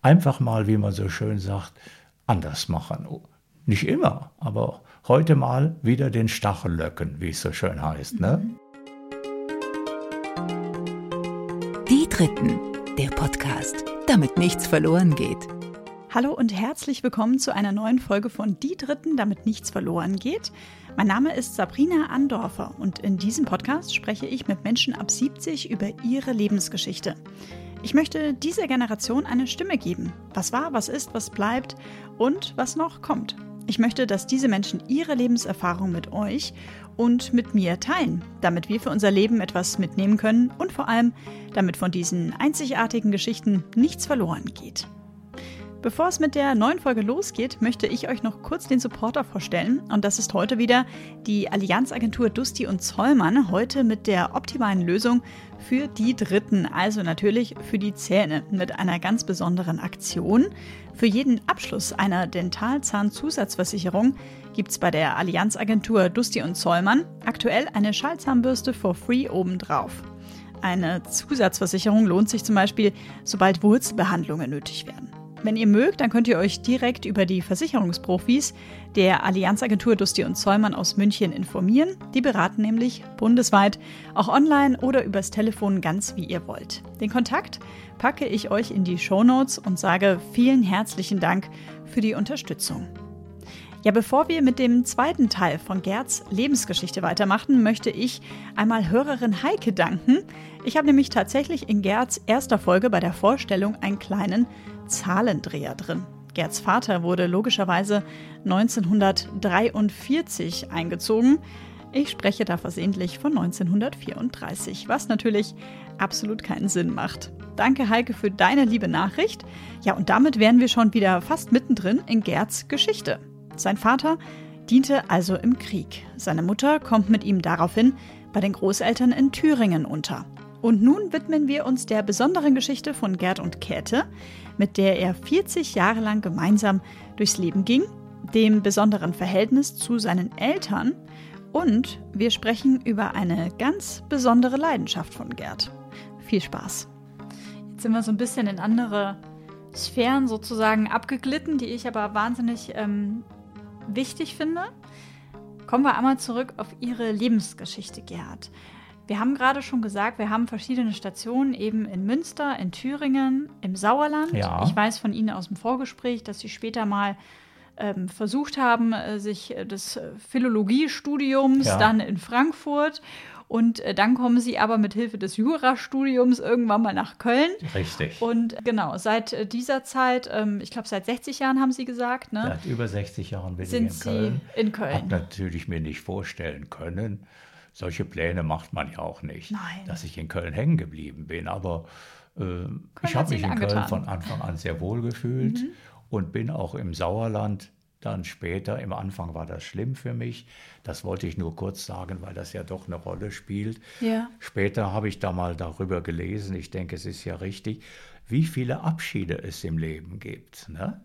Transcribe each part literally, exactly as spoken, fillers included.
einfach mal, wie man so schön sagt, anders machen. Nicht immer, aber heute mal wieder den Stachel löcken, wie es so schön heißt. Ne? Die Dritten, der Podcast, damit nichts verloren geht. Hallo und herzlich willkommen zu einer neuen Folge von Die Dritten, damit nichts verloren geht. Mein Name ist Sabrina Andorfer und in diesem Podcast spreche ich mit Menschen ab siebzig über ihre Lebensgeschichte. Ich möchte dieser Generation eine Stimme geben. Was war, was ist, was bleibt und was noch kommt. Ich möchte, dass diese Menschen ihre Lebenserfahrung mit euch und mit mir teilen, damit wir für unser Leben etwas mitnehmen können und vor allem, damit von diesen einzigartigen Geschichten nichts verloren geht. Bevor es mit der neuen Folge losgeht, möchte ich euch noch kurz den Supporter vorstellen. Und das ist heute wieder die Allianzagentur Dusti und Zollmann, heute mit der optimalen Lösung für die Dritten, also natürlich für die Zähne, mit einer ganz besonderen Aktion. Für jeden Abschluss einer Dentalzahnzusatzversicherung gibt es bei der Allianzagentur Dusti und Zollmann aktuell eine Schallzahnbürste for free obendrauf. Eine Zusatzversicherung lohnt sich zum Beispiel, sobald Wurzelbehandlungen nötig werden. Wenn ihr mögt, dann könnt ihr euch direkt über die Versicherungsprofis der Allianzagentur Dusti und Zollmann aus München informieren. Die beraten nämlich bundesweit, auch online oder übers Telefon, ganz wie ihr wollt. Den Kontakt packe ich euch in die Shownotes und sage vielen herzlichen Dank für die Unterstützung. Ja, bevor wir mit dem zweiten Teil von Gerds Lebensgeschichte weitermachen, möchte ich einmal Hörerin Heike danken. Ich habe nämlich tatsächlich in Gerds erster Folge bei der Vorstellung einen kleinen Zahlendreher drin. Gerds Vater wurde logischerweise neunzehnhundertdreiundvierzig eingezogen. Ich spreche da versehentlich von neunzehnhundertvierunddreißig, was natürlich absolut keinen Sinn macht. Danke, Heike, für deine liebe Nachricht. Ja, und damit wären wir schon wieder fast mittendrin in Gerds Geschichte. Sein Vater diente also im Krieg. Seine Mutter kommt mit ihm daraufhin bei den Großeltern in Thüringen unter. Und nun widmen wir uns der besonderen Geschichte von Gerd und Käthe, mit der er vierzig Jahre lang gemeinsam durchs Leben ging, dem besonderen Verhältnis zu seinen Eltern, und wir sprechen über eine ganz besondere Leidenschaft von Gerd. Viel Spaß. Jetzt sind wir so ein bisschen in andere Sphären sozusagen abgeglitten, die ich aber wahnsinnig ähm, wichtig finde. Kommen wir einmal zurück auf Ihre Lebensgeschichte, Gerd. Wir haben gerade schon gesagt, wir haben verschiedene Stationen eben in Münster, in Thüringen, im Sauerland. Ja. Ich weiß von Ihnen aus dem Vorgespräch, dass Sie später mal ähm, versucht haben, sich des Philologiestudiums ja. dann in Frankfurt. Und äh, dann kommen Sie aber mit Hilfe des Jurastudiums irgendwann mal nach Köln. Richtig. Und äh, genau, seit dieser Zeit, ähm, ich glaube seit sechzig Jahren haben Sie gesagt, ne? Seit über sechzig Jahren bin ich in Köln. Sie in Köln. Hab natürlich mir nicht vorstellen können. Solche Pläne macht man ja auch nicht, Nein. dass ich in Köln hängen geblieben bin. Aber äh, ich habe mich in angetan. Köln von Anfang an sehr wohl gefühlt mhm. und bin auch im Sauerland dann später, im Anfang war das schlimm für mich. Das wollte ich nur kurz sagen, weil das ja doch eine Rolle spielt. Ja. Später habe ich da mal darüber gelesen, ich denke, es ist ja richtig, wie viele Abschiede es im Leben gibt, ne?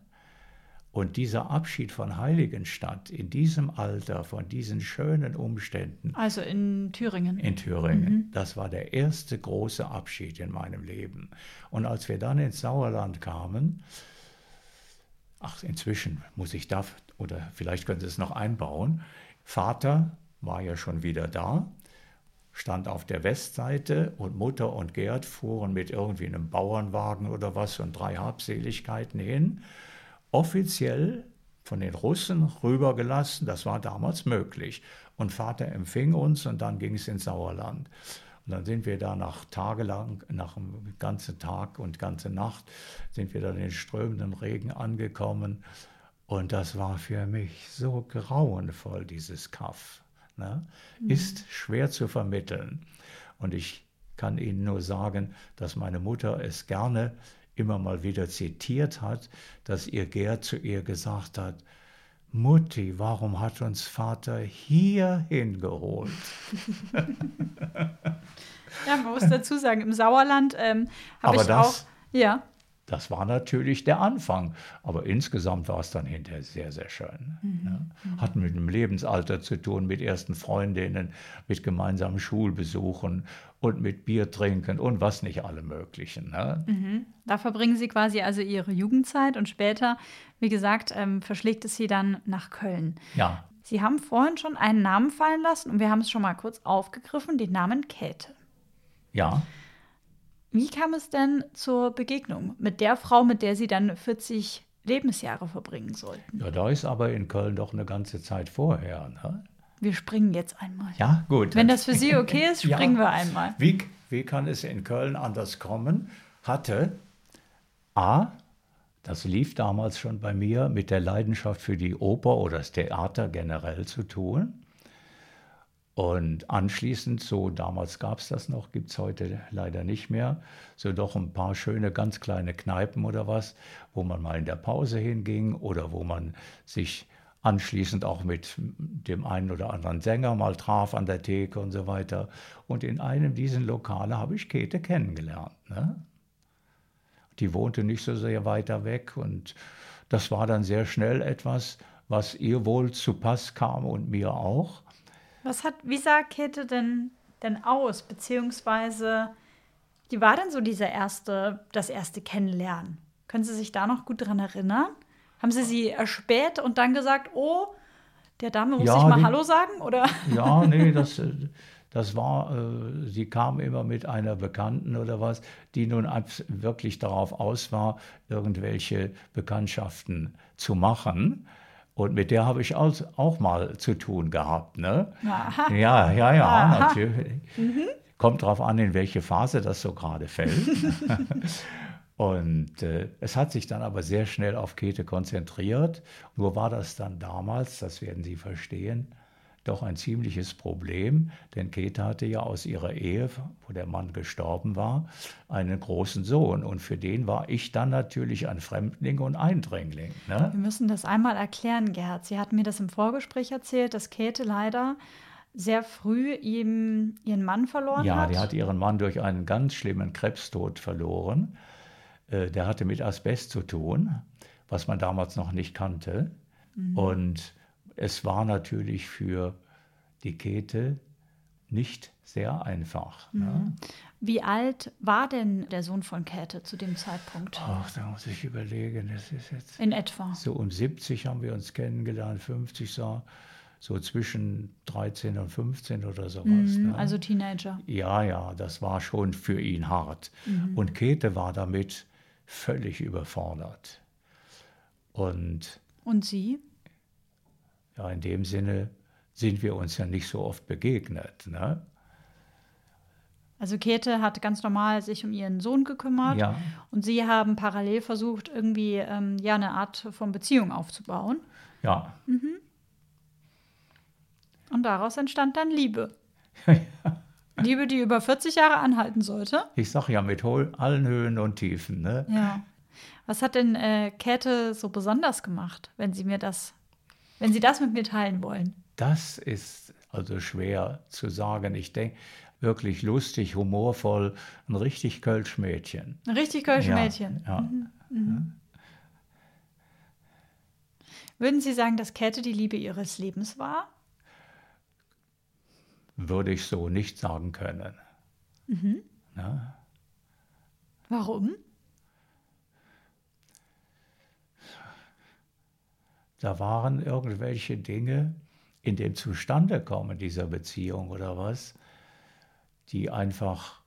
Und dieser Abschied von Heiligenstadt in diesem Alter, von diesen schönen Umständen. Also in Thüringen. In Thüringen. Mhm. Das war der erste große Abschied in meinem Leben. Und als wir dann ins Sauerland kamen, ach, inzwischen muss ich da, oder vielleicht können Sie es noch einbauen, Vater war ja schon wieder da, stand auf der Westseite und Mutter und Gerd fuhren mit irgendwie einem Bauernwagen oder was und drei Habseligkeiten hin. Offiziell von den Russen rübergelassen, das war damals möglich. Und Vater empfing uns und dann ging es ins Sauerland. Und dann sind wir da nach tagelang, nach dem ganzen Tag und ganze Nacht, sind wir dann in den strömenden Regen angekommen. Und das war für mich so grauenvoll, dieses Kaff. Ne? Mhm. Ist schwer zu vermitteln. Und ich kann Ihnen nur sagen, dass meine Mutter es gerne immer mal wieder zitiert hat, dass ihr Gerd zu ihr gesagt hat, Mutti, warum hat uns Vater hier hingeholt? Ja, man muss dazu sagen, im Sauerland ähm, habe ich das, auch... Ja. Das war natürlich der Anfang, aber insgesamt war es dann hinterher sehr, sehr schön. Mhm. Ja. Hat mit dem Lebensalter zu tun, mit ersten Freundinnen, mit gemeinsamen Schulbesuchen und mit Bier trinken und was nicht alle möglichen. Ne? Mhm. Da verbringen Sie quasi also Ihre Jugendzeit und später, wie gesagt, ähm, verschlägt es Sie dann nach Köln. Ja. Sie haben vorhin schon einen Namen fallen lassen und wir haben es schon mal kurz aufgegriffen, den Namen Käthe. Ja. Wie kam es denn zur Begegnung mit der Frau, mit der Sie dann vierzig Lebensjahre verbringen sollten? Ja, da ist aber in Köln doch eine ganze Zeit vorher. Ne? Wir springen jetzt einmal. Ja, gut. Wenn das für Sie okay ist, springen ja. wir einmal. Wie, wie kann es in Köln anders kommen? Hatte A, das lief damals schon bei mir, mit der Leidenschaft für die Oper oder das Theater generell zu tun. Und anschließend, so damals gab es das noch, gibt es heute leider nicht mehr, so doch ein paar schöne, ganz kleine Kneipen oder was, wo man mal in der Pause hinging oder wo man sich anschließend auch mit dem einen oder anderen Sänger mal traf an der Theke und so weiter. Und in einem dieser Lokale habe ich Käthe kennengelernt. Ne? Die wohnte nicht so sehr weiter weg und das war dann sehr schnell etwas, was ihr wohl zu Pass kam und mir auch. Was hat, wie sah Käthe denn, denn aus, beziehungsweise wie war denn so dieser erste, das erste Kennenlernen? Können Sie sich da noch gut dran erinnern? Haben Sie sie erspäht und dann gesagt, oh, der Dame muss ja, ich mal die, Hallo sagen? Oder? Ja, nee, das, das war, äh, sie kam immer mit einer Bekannten oder was, die nun wirklich darauf aus war, irgendwelche Bekanntschaften zu machen. Und mit der habe ich auch, auch mal zu tun gehabt, ne? Aha. Ja, ja, ja, Aha. natürlich. Mhm. Kommt drauf an, in welche Phase das so gerade fällt. Und äh, es hat sich dann aber sehr schnell auf Käthe konzentriert. Nur war das dann damals, das werden Sie verstehen, doch ein ziemliches Problem. Denn Käthe hatte ja aus ihrer Ehe, wo der Mann gestorben war, einen großen Sohn. Und für den war ich dann natürlich ein Fremdling und Eindringling. Ne? Wir müssen das einmal erklären, Gerd. Sie hatten mir das im Vorgespräch erzählt, dass Käthe leider sehr früh ihren Mann verloren ja, hat. Ja, die hat ihren Mann durch einen ganz schlimmen Krebstod verloren. Der hatte mit Asbest zu tun, was man damals noch nicht kannte. Mhm. Und es war natürlich für die Käthe nicht sehr einfach. Mhm. Ne? Wie alt war denn der Sohn von Käthe zu dem Zeitpunkt? Ach, da muss ich überlegen. Das ist jetzt in etwa. So um siebzig haben wir uns kennengelernt, fünfzig so, so zwischen dreizehn und fünfzehn oder sowas. Mhm, ne? Also Teenager. Ja, ja, das war schon für ihn hart. Mhm. Und Käthe war damit völlig überfordert. Und, und Sie? Ja, in dem Sinne sind wir uns ja nicht so oft begegnet. Ne? Also Käthe hat ganz normal sich um ihren Sohn gekümmert ja. und Sie haben parallel versucht, irgendwie ähm, ja, eine Art von Beziehung aufzubauen. Ja. Mhm. Und daraus entstand dann Liebe. Liebe, die über vierzig Jahre anhalten sollte. Ich sag ja, mit allen Höhen und Tiefen. Ne? Ja. Was hat denn äh, Käthe so besonders gemacht, wenn Sie mir das Wenn Sie das mit mir teilen wollen. Das ist also schwer zu sagen. Ich denke, wirklich lustig, humorvoll, ein richtig Kölsch-Mädchen. Ein richtig Kölsch-Mädchen. Ja, ja. Mhm, mhm. Ja. Würden Sie sagen, dass Käthe die Liebe Ihres Lebens war? Würde ich so nicht sagen können. Mhm. Ja. Warum? Da waren irgendwelche Dinge in dem Zustandekommen dieser Beziehung oder was, die einfach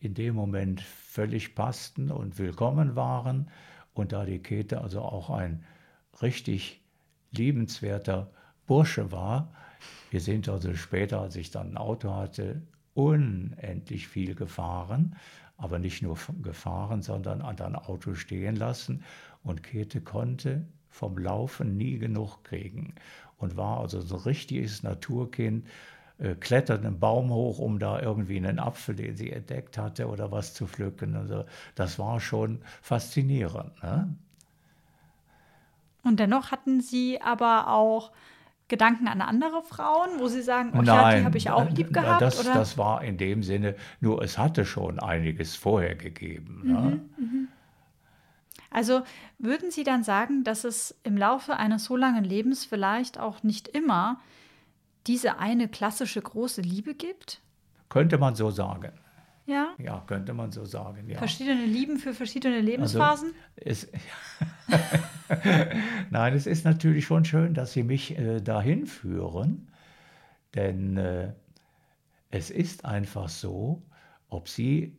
in dem Moment völlig passten und willkommen waren. Und da die Käthe also auch ein richtig liebenswerter Bursche war, wir sind also später, als ich dann ein Auto hatte, unendlich viel gefahren, aber nicht nur gefahren, sondern an ein Auto stehen lassen. Und Käthe konnte vom Laufen nie genug kriegen und war also so ein richtiges Naturkind, äh, kletterte einen Baum hoch, um da irgendwie einen Apfel, den sie entdeckt hatte, oder was zu pflücken. Also das war schon faszinierend. Ne? Und dennoch hatten Sie aber auch Gedanken an andere Frauen, wo Sie sagen, oh, ja, die habe ich auch lieb gehabt? Das, oder? Das war in dem Sinne, nur es hatte schon einiges vorher gegeben. Mhm, ne? mhm. Also würden Sie dann sagen, dass es im Laufe eines so langen Lebens vielleicht auch nicht immer diese eine klassische große Liebe gibt? Könnte man so sagen. Ja? Ja, könnte man so sagen, ja. Verschiedene Lieben für verschiedene Lebensphasen? Also, es, Nein, es ist natürlich schon schön, dass Sie mich äh, dahin führen, denn äh, es ist einfach so, ob Sie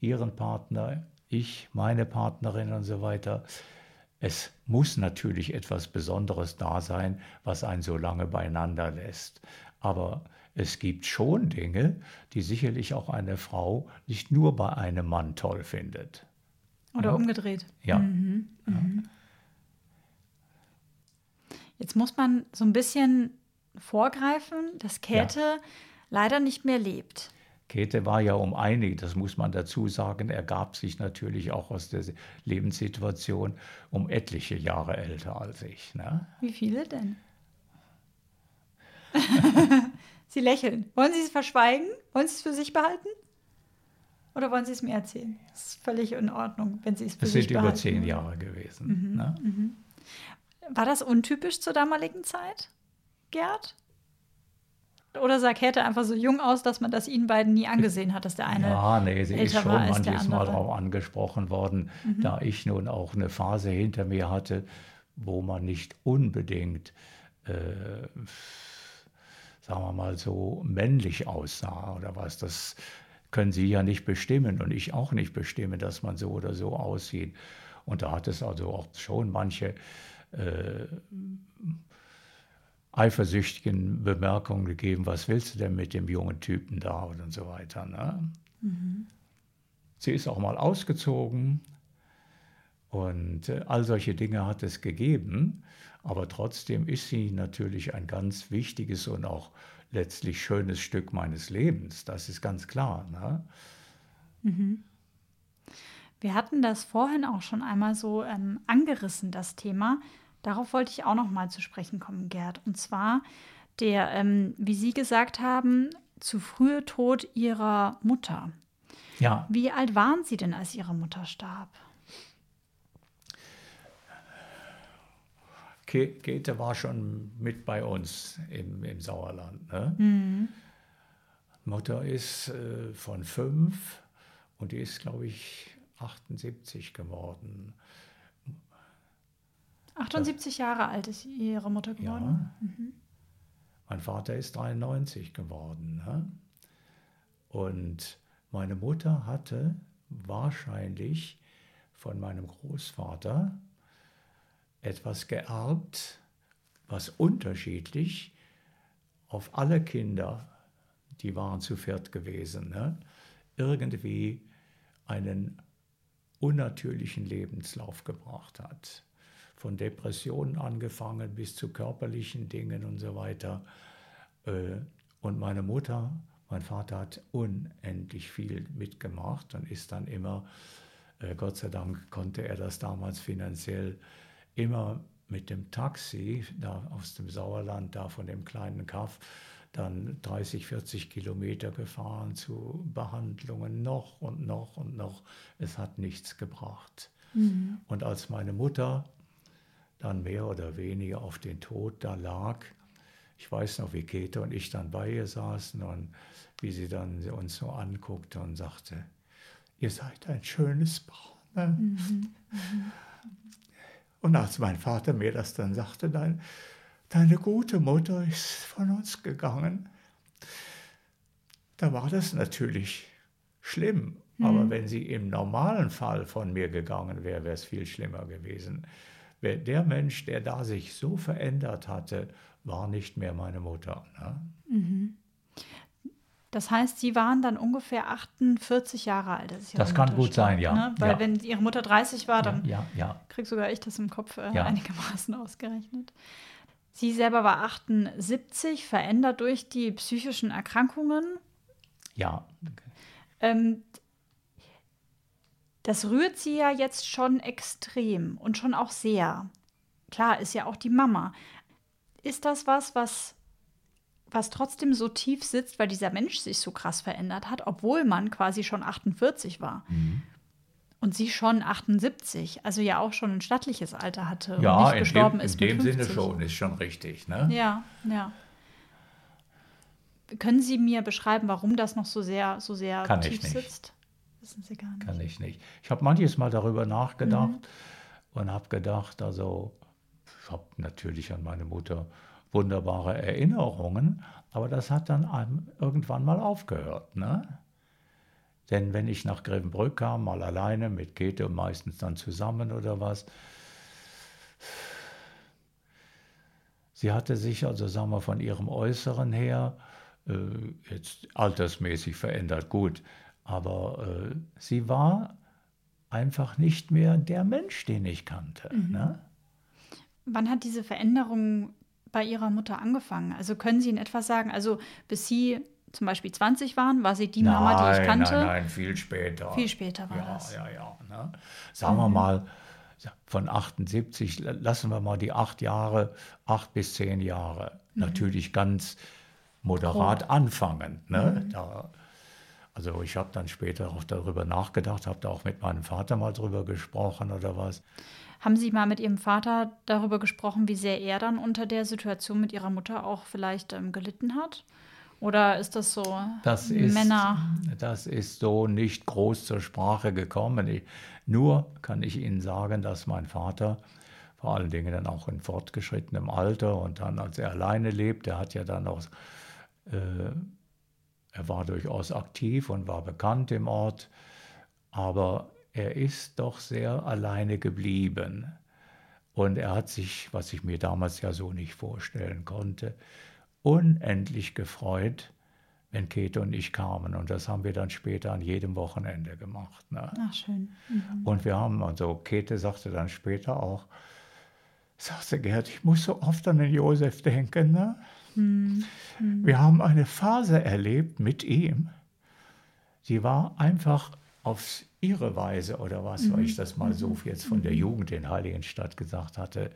Ihren Partner, ich, meine Partnerin und so weiter, es muss natürlich etwas Besonderes da sein, was einen so lange beieinander lässt. Aber es gibt schon Dinge, die sicherlich auch eine Frau nicht nur bei einem Mann toll findet. Oder ja. umgedreht. Ja. Mhm. Mhm. Jetzt muss man so ein bisschen vorgreifen, dass Käthe ja. leider nicht mehr lebt. Käthe war ja um einige, das muss man dazu sagen, ergab sich natürlich auch aus der Lebenssituation um etliche Jahre älter als ich. Ne? Wie viele denn? Sie lächeln. Wollen Sie es verschweigen? Wollen Sie es für sich behalten? Oder wollen Sie es mir erzählen? Das ist völlig in Ordnung, wenn Sie es für sich behalten. Es sind über zehn Jahre gewesen. Mhm, ne? mhm. War das untypisch zur damaligen Zeit, Gerd? Oder sah Käthe einfach so jung aus, dass man das ihnen beiden nie angesehen hat, dass der eine ja, nee, sie ist schon manches Mal darauf angesprochen worden, mhm. da ich nun auch eine Phase hinter mir hatte, wo man nicht unbedingt äh, sagen wir mal so, männlich aussah oder was. Das können Sie ja nicht bestimmen und ich auch nicht bestimmen, dass man so oder so aussieht. Und da hat es also auch schon manche äh, eifersüchtigen Bemerkungen gegeben, was willst du denn mit dem jungen Typen da und so weiter. Ne? Mhm. Sie ist auch mal ausgezogen und äh, all solche Dinge hat es gegeben. Aber trotzdem ist sie natürlich ein ganz wichtiges und auch letztlich schönes Stück meines Lebens. Das ist ganz klar. Ne? Mhm. Wir hatten das vorhin auch schon einmal so ähm, angerissen, das Thema. Darauf wollte ich auch noch mal zu sprechen kommen, Gerd. Und zwar der, ähm, wie Sie gesagt haben, zu frühe Tod Ihrer Mutter. Ja. Wie alt waren Sie denn, als Ihre Mutter starb? Käthe war schon mit bei uns im, im Sauerland. Ne? Mhm. Mutter ist äh, von fünf und die ist, glaube ich, achtundsiebzig geworden. achtundsiebzig ja. Jahre alt ist ihre Mutter geworden? Ja. Mhm. Mein Vater ist dreiundneunzig geworden. Ne? Und meine Mutter hatte wahrscheinlich von meinem Großvater etwas geerbt, was unterschiedlich auf alle Kinder, die waren zu viert gewesen, ne, irgendwie einen unnatürlichen Lebenslauf gebracht hat. Von Depressionen angefangen bis zu körperlichen Dingen und so weiter. Und meine Mutter, mein Vater hat unendlich viel mitgemacht und ist dann immer, Gott sei Dank konnte er das damals finanziell immer mit dem Taxi da aus dem Sauerland, da von dem kleinen Kaff, dann dreißig, vierzig Kilometer gefahren zu Behandlungen, noch und noch und noch. Es hat nichts gebracht. Mhm. Und als meine Mutter dann mehr oder weniger auf den Tod da lag, ich weiß noch, wie Käthe und ich dann bei ihr saßen und wie sie dann uns so anguckte und sagte, ihr seid ein schönes Paar. Ne? Mhm. Mhm. Und als mein Vater mir das dann sagte, dein, deine gute Mutter ist von uns gegangen, da war das natürlich schlimm. Mhm. Aber wenn sie im normalen Fall von mir gegangen wäre, wäre es viel schlimmer gewesen. Der Mensch, der da sich so verändert hatte, war nicht mehr meine Mutter. Ne? Mhm. Das heißt, Sie waren dann ungefähr achtundvierzig Jahre alt. Das, das kann gut sein, ja. Ne? Weil ja. wenn Ihre Mutter dreißig war, dann ja, ja, ja. kriege sogar ich das im Kopf äh, ja. einigermaßen ausgerechnet. Sie selber war achtundsiebzig, verändert durch die psychischen Erkrankungen. Ja. Okay. Ähm, das rührt Sie ja jetzt schon extrem und schon auch sehr. Klar ist ja auch die Mama. ist das was, was, was trotzdem so tief sitzt, weil dieser Mensch sich so krass verändert hat, obwohl man quasi schon achtundvierzig war. Mhm. Und sie schon achtundsiebzig, also ja auch schon ein stattliches Alter hatte ja, und nicht gestorben dem, ist mit fünfzig. Ja, in dem Sinne schon, ist schon richtig. Ne? Ja, ja. Können Sie mir beschreiben, warum das noch so sehr, so sehr Kann tief ich nicht. sitzt? Wissen Sie gar nicht. Kann ich nicht. Ich habe manches Mal darüber nachgedacht mhm. und habe gedacht, also ich habe natürlich an meine Mutter wunderbare Erinnerungen, aber das hat dann irgendwann mal aufgehört, ne? Denn wenn ich nach Grevenbrück kam, mal alleine mit Käthe und meistens dann zusammen oder was. Sie hatte sich also, sagen wir, von ihrem Äußeren her äh, jetzt altersmäßig verändert, gut. Aber äh, sie war einfach nicht mehr der Mensch, den ich kannte. Mhm. Ne? Wann hat diese Veränderung bei Ihrer Mutter angefangen? Also können Sie in etwas sagen, also bis sie zum Beispiel zwanzig waren, war sie die nein, Mama, die ich kannte? Nein, nein, viel später. Viel später war ja, das. Ja, ja, ja. Ne? Sagen mhm. wir mal, von achtundsiebzig, lassen wir mal die acht Jahre, acht bis zehn Jahre, mhm. natürlich ganz moderat Rot. anfangen. Ne? Mhm. Da, also ich habe dann später auch darüber nachgedacht, habe da auch mit meinem Vater mal drüber gesprochen oder was. Haben Sie mal mit Ihrem Vater darüber gesprochen, wie sehr er dann unter der Situation mit Ihrer Mutter auch vielleicht ähm, gelitten hat? Oder ist das so das ist, Männer? Das ist so nicht groß zur Sprache gekommen. Ich, nur kann ich Ihnen sagen, dass mein Vater vor allen Dingen dann auch in fortgeschrittenem Alter und dann, als er alleine lebt, der hat ja dann auch, äh, er war durchaus aktiv und war bekannt im Ort, aber er ist doch sehr alleine geblieben. Und er hat sich, was ich mir damals ja so nicht vorstellen konnte, unendlich gefreut, wenn Käthe und ich kamen. Und das haben wir dann später an jedem Wochenende gemacht. Ne? Ach, schön. Mhm. Und wir haben, also Käthe sagte dann später auch, sagte Gerd, ich muss so oft an den Josef denken. Ne? Mhm. Wir haben eine Phase erlebt mit ihm. Sie war einfach auf ihre Weise, oder was, mhm. weil ich das mal so jetzt von der Jugend in Heiligenstadt gesagt hatte,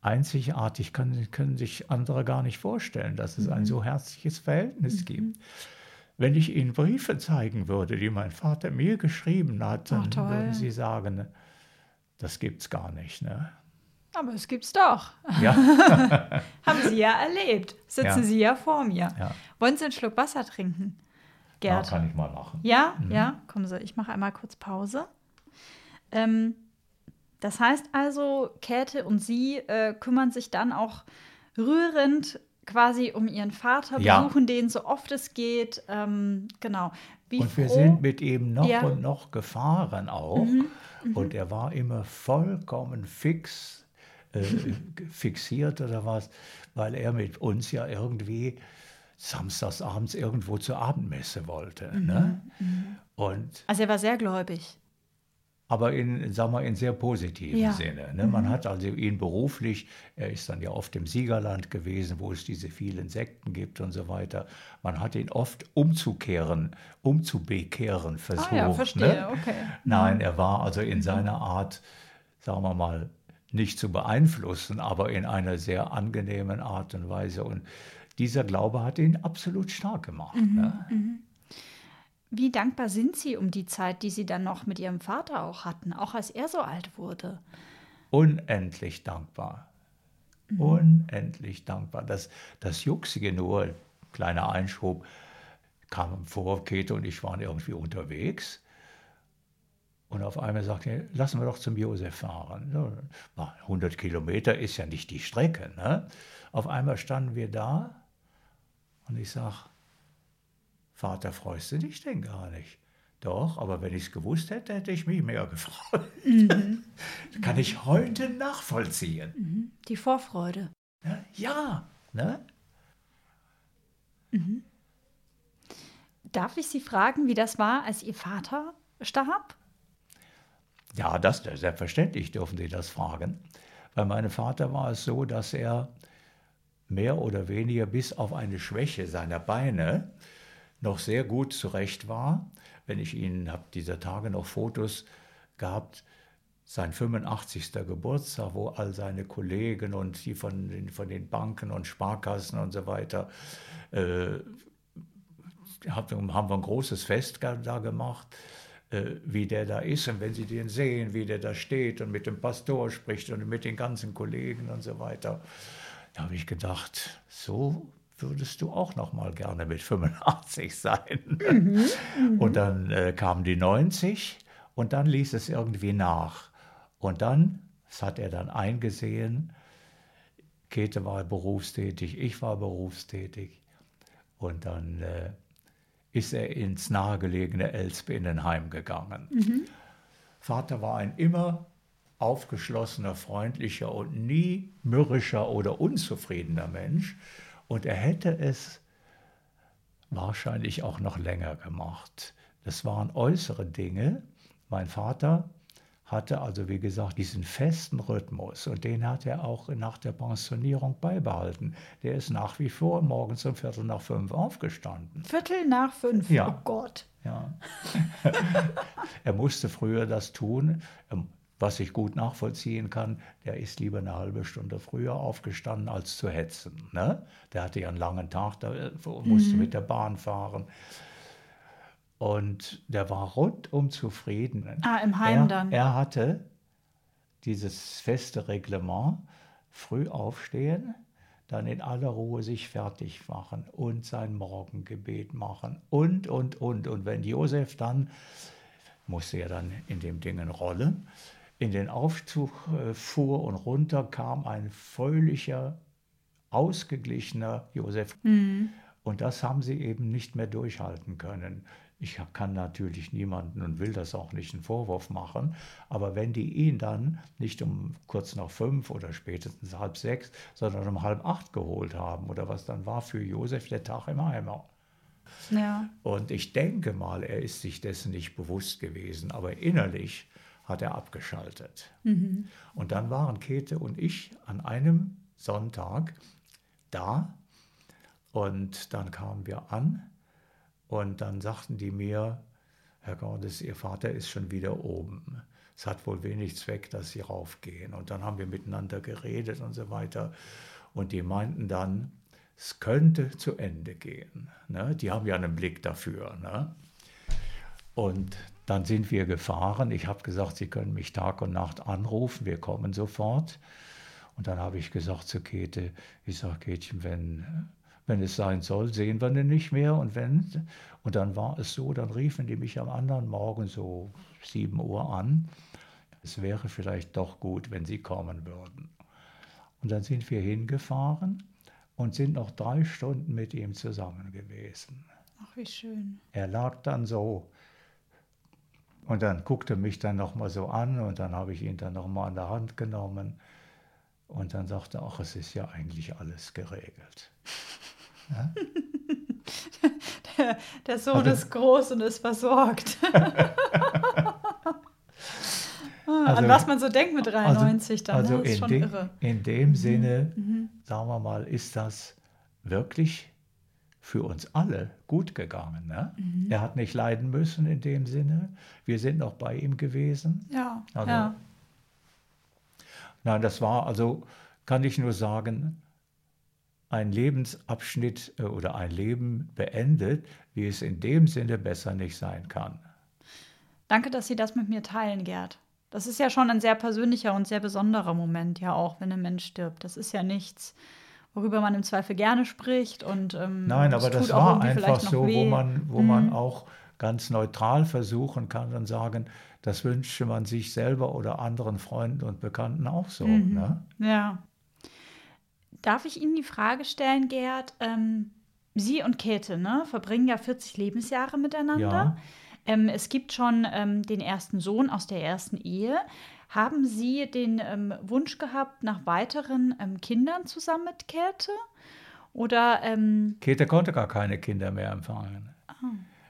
einzigartig, kann, können sich andere gar nicht vorstellen, dass es ein so herzliches Verhältnis mhm. gibt. Wenn ich Ihnen Briefe zeigen würde, die mein Vater mir geschrieben hat, dann Ach, würden Sie sagen, das gibt's gar nicht. Ne? Aber es gibt's doch. Ja. Haben Sie ja erlebt. Sitzen ja. Sie ja vor mir. Ja. Wollen Sie einen Schluck Wasser trinken, Gerd? Ja, kann ich mal machen. Ja, mhm. ja. Kommen Sie, ich mache einmal kurz Pause. Ähm, Das heißt also, Käthe und Sie äh, kümmern sich dann auch rührend quasi um Ihren Vater, ja. besuchen den so oft es geht. Ähm, genau. Wie und froh, wir sind mit ihm noch ja. und noch gefahren auch. Mhm, und er war immer vollkommen fix, äh, fixiert oder was, weil er mit uns ja irgendwie samstags abends irgendwo zur Abendmesse wollte. Mhm, ne? mhm. Und also er war sehr gläubig. Aber in, sagen wir, in sehr positiven ja. Sinne. Ne? Man mhm. hat also ihn beruflich, er ist dann ja oft im Siegerland gewesen, wo es diese vielen Sekten gibt und so weiter. Man hat ihn oft umzukehren, umzubekehren versucht. Ah ja, verstehe, ne? okay. Nein, er war also in seiner Art, sagen wir mal, nicht zu beeinflussen, aber in einer sehr angenehmen Art und Weise. Und dieser Glaube hat ihn absolut stark gemacht. Mhm. Ne? Mhm. Wie dankbar sind Sie um die Zeit, die Sie dann noch mit Ihrem Vater auch hatten, auch als er so alt wurde? Unendlich dankbar. Mhm. Unendlich dankbar. Das, das Juxige nur, kleiner Einschub, kam vor, Käthe und ich waren irgendwie unterwegs. Und auf einmal sagte er, lassen wir doch zum Josef fahren. hundert Kilometer ist ja nicht die Strecke. Ne? Auf einmal standen wir da und ich sage, Vater, freust du dich denn gar nicht? Doch, aber wenn ich es gewusst hätte, hätte ich mich mehr gefreut. Mhm. Kann ich heute nachvollziehen. Mhm. Die Vorfreude. Ne? Ja. Ne? Mhm. Darf ich Sie fragen, wie das war, als Ihr Vater starb? Ja, das selbstverständlich dürfen Sie das fragen. Bei meinem Vater war es so, dass er mehr oder weniger bis auf eine Schwäche seiner Beine noch sehr gut zurecht war. Wenn ich Ihnen, habe dieser Tage noch Fotos gehabt, sein fünfundachtzigsten Geburtstag, wo all seine Kollegen und die von den, von den Banken und Sparkassen und so weiter, äh, haben, haben wir ein großes Fest da gemacht, äh, wie der da ist und wenn Sie den sehen, wie der da steht und mit dem Pastor spricht und mit den ganzen Kollegen und so weiter. Da habe ich gedacht, so würdest du auch noch mal gerne mit fünfundachtzig sein. Mhm, und dann äh, kamen die neunzig und dann ließ es irgendwie nach. Und dann, das hat er dann eingesehen, Käthe war berufstätig, ich war berufstätig. Und dann äh, ist er ins nahegelegene Elspinnenheim gegangen. Mhm. Vater war ein immer aufgeschlossener, freundlicher und nie mürrischer oder unzufriedener Mensch. Und er hätte es wahrscheinlich auch noch länger gemacht. Das waren äußere Dinge. Mein Vater hatte also, wie gesagt, diesen festen Rhythmus. Und den hat er auch nach der Pensionierung beibehalten. Der ist nach wie vor morgens um Viertel nach fünf aufgestanden. Viertel nach fünf? Ja. Oh Gott. Ja. Er musste früher das tun, was ich gut nachvollziehen kann, der ist lieber eine halbe Stunde früher aufgestanden, als zu hetzen. Ne? Der hatte ja einen langen Tag, da musste mhm. mit der Bahn fahren. Und der war rundum zufrieden. Ah, im Heim er, dann. Er hatte dieses feste Reglement, früh aufstehen, dann in aller Ruhe sich fertig machen und sein Morgengebet machen und, und, und. Und wenn Josef dann, musste ja dann in dem Dingen rollen, in den Aufzug äh, fuhr und runter kam ein fröhlicher, ausgeglichener Josef. Mhm. Und das haben sie eben nicht mehr durchhalten können. Ich kann natürlich niemanden und will das auch nicht einen Vorwurf machen, aber wenn die ihn dann nicht um kurz nach fünf oder spätestens halb sechs, sondern um halb acht geholt haben oder was dann war für Josef der Tag im Eimer. Ja. Und ich denke mal, er ist sich dessen nicht bewusst gewesen, aber innerlich hat er abgeschaltet. Mhm. Und dann waren Käthe und ich an einem Sonntag da und dann kamen wir an und dann sagten die mir, Herr Gordes, Ihr Vater ist schon wieder oben. Es hat wohl wenig Zweck, dass Sie raufgehen. Und dann haben wir miteinander geredet und so weiter und die meinten dann, es könnte zu Ende gehen. Ne? Die haben ja einen Blick dafür. Ne? Und dann sind wir gefahren. Ich habe gesagt, Sie können mich Tag und Nacht anrufen, wir kommen sofort. Und dann habe ich gesagt zu Käthe, ich sage, Käthchen, wenn, wenn es sein soll, sehen wir den nicht mehr. Und, wenn, und dann war es so, dann riefen die mich am anderen Morgen so sieben Uhr an. Es wäre vielleicht doch gut, wenn Sie kommen würden. Und dann sind wir hingefahren. Und sind noch drei Stunden mit ihm zusammen gewesen. Ach, wie schön. Er lag dann so. Und dann guckte mich dann nochmal so an und dann habe ich ihn dann nochmal an der Hand genommen. Und dann sagte er, ach, es ist ja eigentlich alles geregelt. Ja? der, der Sohn also, ist groß und ist versorgt. Also, an was man so denkt mit dreiundneunzig, dann also ist schon de, irre. In dem Sinne, mhm. sagen wir mal, ist das wirklich für uns alle gut gegangen. Ne? Mhm. Er hat nicht leiden müssen in dem Sinne. Wir sind noch bei ihm gewesen. Ja, also, ja. Nein, das war also, kann ich nur sagen, ein Lebensabschnitt oder ein Leben beendet, wie es in dem Sinne besser nicht sein kann. Danke, dass Sie das mit mir teilen, Gerd. Das ist ja schon ein sehr persönlicher und sehr besonderer Moment, ja auch, wenn ein Mensch stirbt. Das ist ja nichts, worüber man im Zweifel gerne spricht. Und, ähm, nein, aber das war einfach so, wo man, wo mhm. man auch ganz neutral versuchen kann und sagen, das wünsche man sich selber oder anderen Freunden und Bekannten auch so. Mhm. Ne? Ja. Darf ich Ihnen die Frage stellen, Gerd? Ähm, Sie und Käthe, ne, verbringen ja vierzig Lebensjahre miteinander. Ja. Ähm, es gibt schon ähm, den ersten Sohn aus der ersten Ehe. Haben Sie den ähm, Wunsch gehabt nach weiteren ähm, Kindern zusammen mit Käthe? Oder, ähm Käthe konnte gar keine Kinder mehr empfangen. Ah.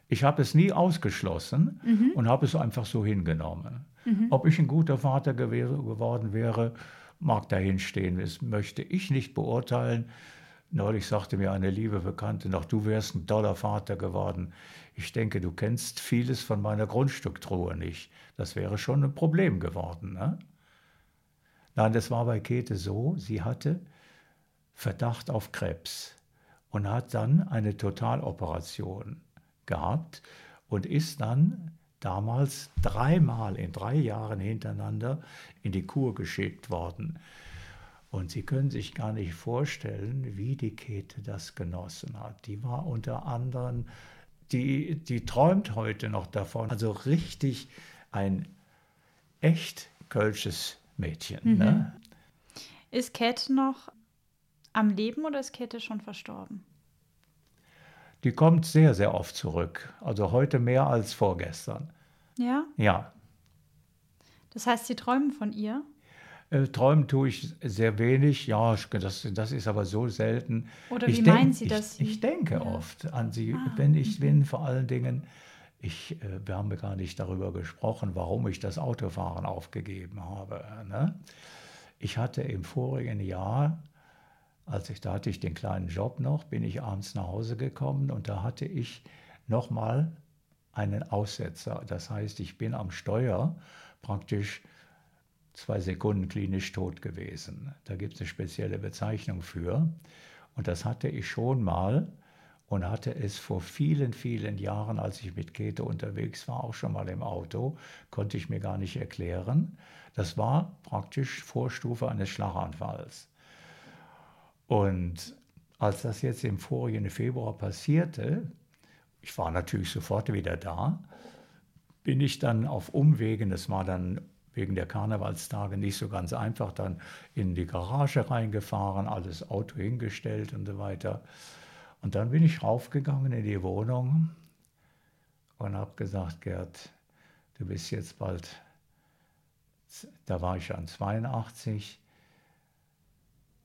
Ich habe es nie ausgeschlossen mhm. und habe es einfach so hingenommen. Mhm. Ob ich ein guter Vater gew- geworden wäre, mag dahinstehen. Das möchte ich nicht beurteilen. Neulich sagte mir eine liebe Bekannte noch, du wärst ein toller Vater geworden. Ich denke, du kennst vieles von meiner Grundstücktruhe nicht. Das wäre schon ein Problem geworden. Ne? Nein, das war bei Käthe so, sie hatte Verdacht auf Krebs und hat dann eine Totaloperation gehabt und ist dann damals dreimal in drei Jahren hintereinander in die Kur geschickt worden. Und Sie können sich gar nicht vorstellen, wie die Käthe das genossen hat. Die war unter anderem, die, die träumt heute noch davon. Also richtig ein echt kölsches Mädchen. Mhm. Ne? Ist Käthe noch am Leben oder ist Käthe schon verstorben? Die kommt sehr, sehr oft zurück. Also heute mehr als vorgestern. Ja? Ja. Das heißt, Sie träumen von ihr? Träumen tue ich sehr wenig, ja, das, das ist aber so selten. Oder wie ich meinen denk, Sie das? Ich, ich denke ja. oft an sie, ah, wenn ich bin, vor allen Dingen, ich, wir haben gar nicht darüber gesprochen, warum ich das Autofahren aufgegeben habe. Ne? Ich hatte im vorigen Jahr, als ich, da hatte ich den kleinen Job noch, bin ich abends nach Hause gekommen und da hatte ich nochmal einen Aussetzer. Das heißt, ich bin am Steuer praktisch zwei Sekunden klinisch tot gewesen. Da gibt es eine spezielle Bezeichnung für. Und das hatte ich schon mal und hatte es vor vielen, vielen Jahren, als ich mit Käthe unterwegs war, auch schon mal im Auto, konnte ich mir gar nicht erklären. Das war praktisch Vorstufe eines Schlaganfalls. Und als das jetzt im vorigen Februar passierte, ich war natürlich sofort wieder da, bin ich dann auf Umwegen, das war dann wegen der Karnevalstage nicht so ganz einfach, dann in die Garage reingefahren, alles Auto hingestellt und so weiter. Und dann bin ich raufgegangen in die Wohnung und habe gesagt, Gerd, du bist jetzt bald, da war ich an zweiundachtzig,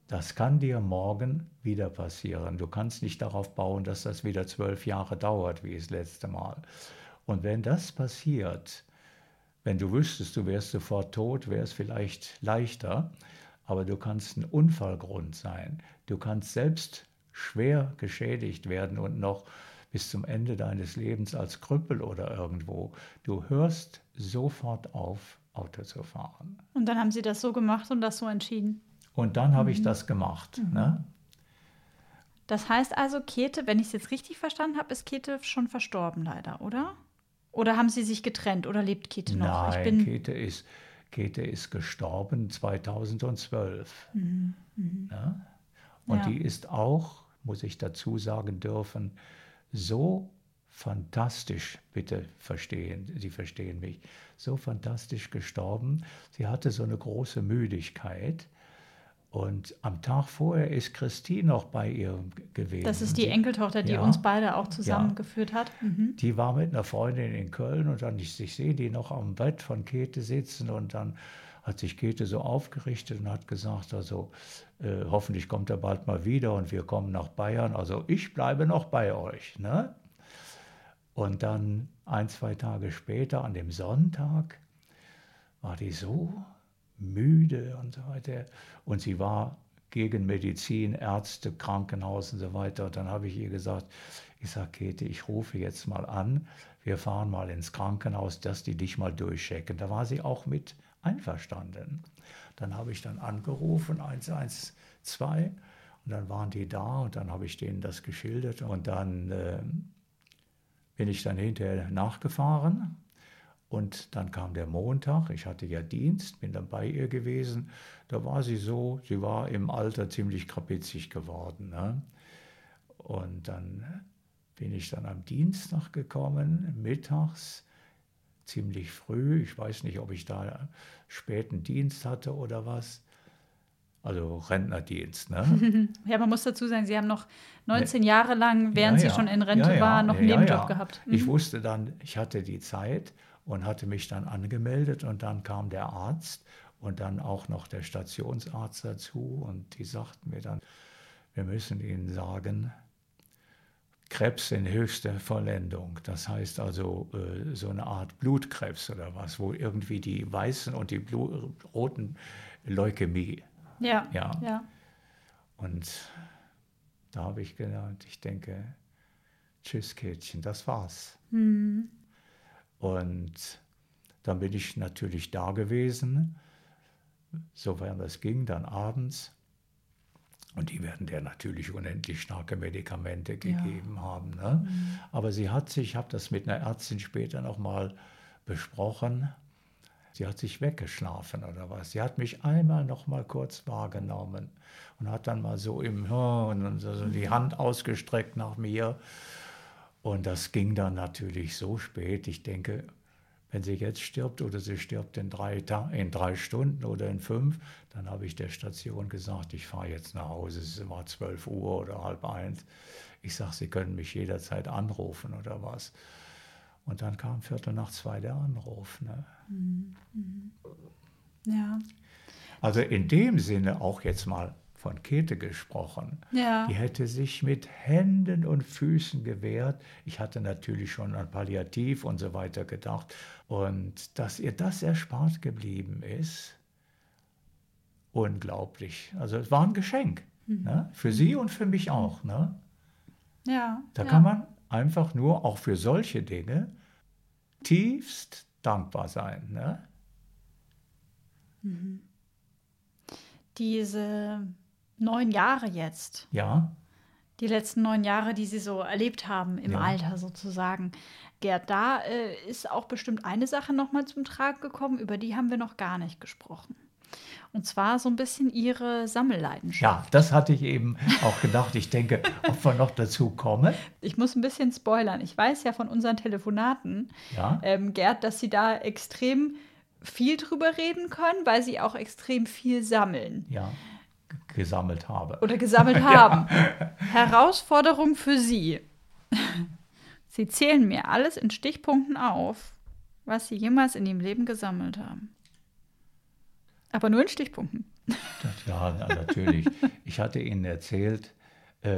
das kann dir morgen wieder passieren. Du kannst nicht darauf bauen, dass das wieder zwölf Jahre dauert, wie das letzte Mal. Und wenn das passiert, wenn du wüsstest, du wärst sofort tot, wäre es vielleicht leichter, aber du kannst ein Unfallgrund sein. Du kannst selbst schwer geschädigt werden und noch bis zum Ende deines Lebens als Krüppel oder irgendwo. Du hörst sofort auf, Auto zu fahren. Und dann haben Sie das so gemacht und das so entschieden? Und dann mhm. habe ich das gemacht. Mhm. Ne? Das heißt also, Käthe, wenn ich es jetzt richtig verstanden habe, ist Käthe schon verstorben leider, oder? Oder haben Sie sich getrennt oder lebt Käthe noch? Nein, ich bin Käthe, ist, Käthe ist gestorben zweitausendzwölf. Mhm. Mhm. Ne? Und ja. die ist auch, muss ich dazu sagen dürfen, so fantastisch, bitte verstehen, Sie verstehen mich, so fantastisch gestorben. Sie hatte so eine große Müdigkeit. Und am Tag vorher ist Christine noch bei ihr gewesen. Das ist die Enkeltochter, die ja. uns beide auch zusammengeführt ja. hat. Mhm. Die war mit einer Freundin in Köln und dann, ich, ich sehe die noch am Bett von Käthe sitzen und dann hat sich Käthe so aufgerichtet und hat gesagt, also äh, hoffentlich kommt er bald mal wieder und wir kommen nach Bayern, also ich bleibe noch bei euch. Ne? Und dann ein, zwei Tage später, an dem Sonntag, war die so müde und so weiter. Und sie war gegen Medizin, Ärzte, Krankenhaus und so weiter. Und dann habe ich ihr gesagt, ich sage, Käthe, ich rufe jetzt mal an, wir fahren mal ins Krankenhaus, dass die dich mal durchchecken. Da war sie auch mit einverstanden. Dann habe ich dann angerufen, eins eins zwei, und dann waren die da und dann habe ich denen das geschildert. Und dann äh, bin ich dann hinterher nachgefahren. Und dann kam der Montag, ich hatte ja Dienst, bin dann bei ihr gewesen. Da war sie so, sie war im Alter ziemlich krapitzig geworden. Ne? Und dann bin ich dann am Dienstag gekommen, mittags, ziemlich früh. Ich weiß nicht, ob ich da späten Dienst hatte oder was. Also Rentnerdienst, ne? Ja, man muss dazu sagen, Sie haben noch neunzehn ne, Jahre lang, während ja, Sie schon in Rente ja, ja, waren, noch einen ja, Nebenjob ja. gehabt. Mhm. Ich wusste dann, ich hatte die Zeit und hatte mich dann angemeldet und dann kam der Arzt und dann auch noch der Stationsarzt dazu und die sagten mir dann, wir müssen Ihnen sagen, Krebs in höchster Vollendung, das heißt also äh, so eine Art Blutkrebs oder was, wo irgendwie die weißen und die Blu- roten Leukämie. Ja, ja, ja. Und Da habe ich gelernt, ich denke, tschüss Käthchen, das war's. Mhm. Und dann bin ich natürlich da gewesen, sofern das ging, dann abends. Und die werden der natürlich unendlich starke Medikamente gegeben ja. haben. Ne? Mhm. Aber sie hat sich, ich habe das mit einer Ärztin später nochmal besprochen, sie hat sich weggeschlafen oder was. Sie hat mich einmal noch mal kurz wahrgenommen und hat dann mal so im Hirn so die Hand ausgestreckt nach mir. Und das ging dann natürlich so spät. Ich denke, wenn sie jetzt stirbt oder sie stirbt in drei, Ta- in drei Stunden oder in fünf, dann habe ich der Station gesagt, ich fahre jetzt nach Hause. Es war zwölf Uhr oder halb eins. Ich sage, Sie können mich jederzeit anrufen oder was. Und dann kam Viertel nach zwei der Anruf. Ne? Mhm. Ja. Also in dem Sinne auch jetzt mal von Käthe gesprochen. Ja. Die hätte sich mit Händen und Füßen gewehrt. Ich hatte natürlich schon an Palliativ und so weiter gedacht. Und dass ihr das erspart geblieben ist, unglaublich. Also es war ein Geschenk. Mhm. Ne? Für sie und für mich auch. Ne? Ja. Da ja. kann man einfach nur auch für solche Dinge tiefst dankbar sein. Ne? Mhm. Diese neun Jahre jetzt, ja. die letzten neun Jahre, die Sie so erlebt haben im ja. Alter sozusagen, Gerd, da äh, ist auch bestimmt eine Sache nochmal zum Tragen gekommen, über die haben wir noch gar nicht gesprochen. Und zwar so ein bisschen Ihre Sammelleidenschaft. Ja, das hatte ich eben auch gedacht. Ich denke, ob wir noch dazu kommen. Ich muss ein bisschen spoilern. Ich weiß ja von unseren Telefonaten, ja. ähm, Gerd, dass Sie da extrem viel drüber reden können, weil Sie auch extrem viel sammeln. Ja, G- gesammelt habe. Oder gesammelt haben. Ja. Herausforderung für Sie. Sie zählen mir alles in Stichpunkten auf, was Sie jemals in Ihrem Leben gesammelt haben. Aber nur in Stichpunkten. Ja, natürlich. Ich hatte Ihnen erzählt,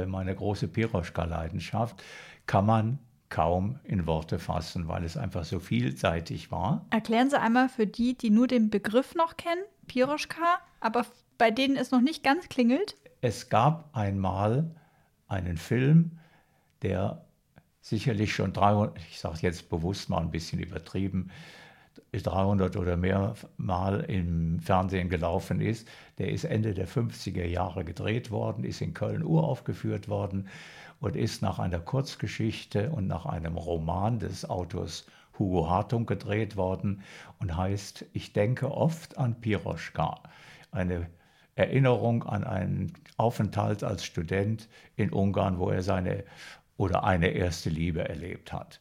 meine große Piroschka-Leidenschaft kann man kaum in Worte fassen, weil es einfach so vielseitig war. Erklären Sie einmal für die, die nur den Begriff noch kennen, Piroschka, aber bei denen es noch nicht ganz klingelt. Es gab einmal einen Film, der sicherlich schon dreihundert, ich sage jetzt bewusst mal ein bisschen übertrieben, dreihundert oder mehr Mal im Fernsehen gelaufen ist. Der ist Ende der fünfziger Jahre gedreht worden, ist in Köln uraufgeführt worden und ist nach einer Kurzgeschichte und nach einem Roman des Autors Hugo Hartung gedreht worden und heißt Ich denke oft an Piroschka. Eine Erinnerung an einen Aufenthalt als Student in Ungarn, wo er seine oder eine erste Liebe erlebt hat.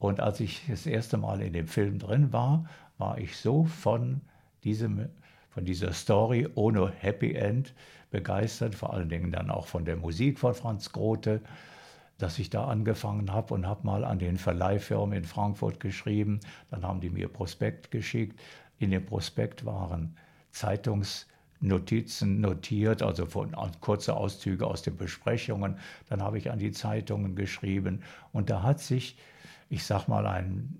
Und als ich das erste Mal in dem Film drin war, war ich so von, diesem, von dieser Story ohne Happy End begeistert, vor allen Dingen dann auch von der Musik von Franz Grothe, dass ich da angefangen habe und habe mal an den Verleihfirmen in Frankfurt geschrieben. Dann haben die mir Prospekt geschickt. In dem Prospekt waren Zeitungsnotizen notiert, also von, kurze Auszüge aus den Besprechungen. Dann habe ich an die Zeitungen geschrieben und da hat sich... ich sag mal, ein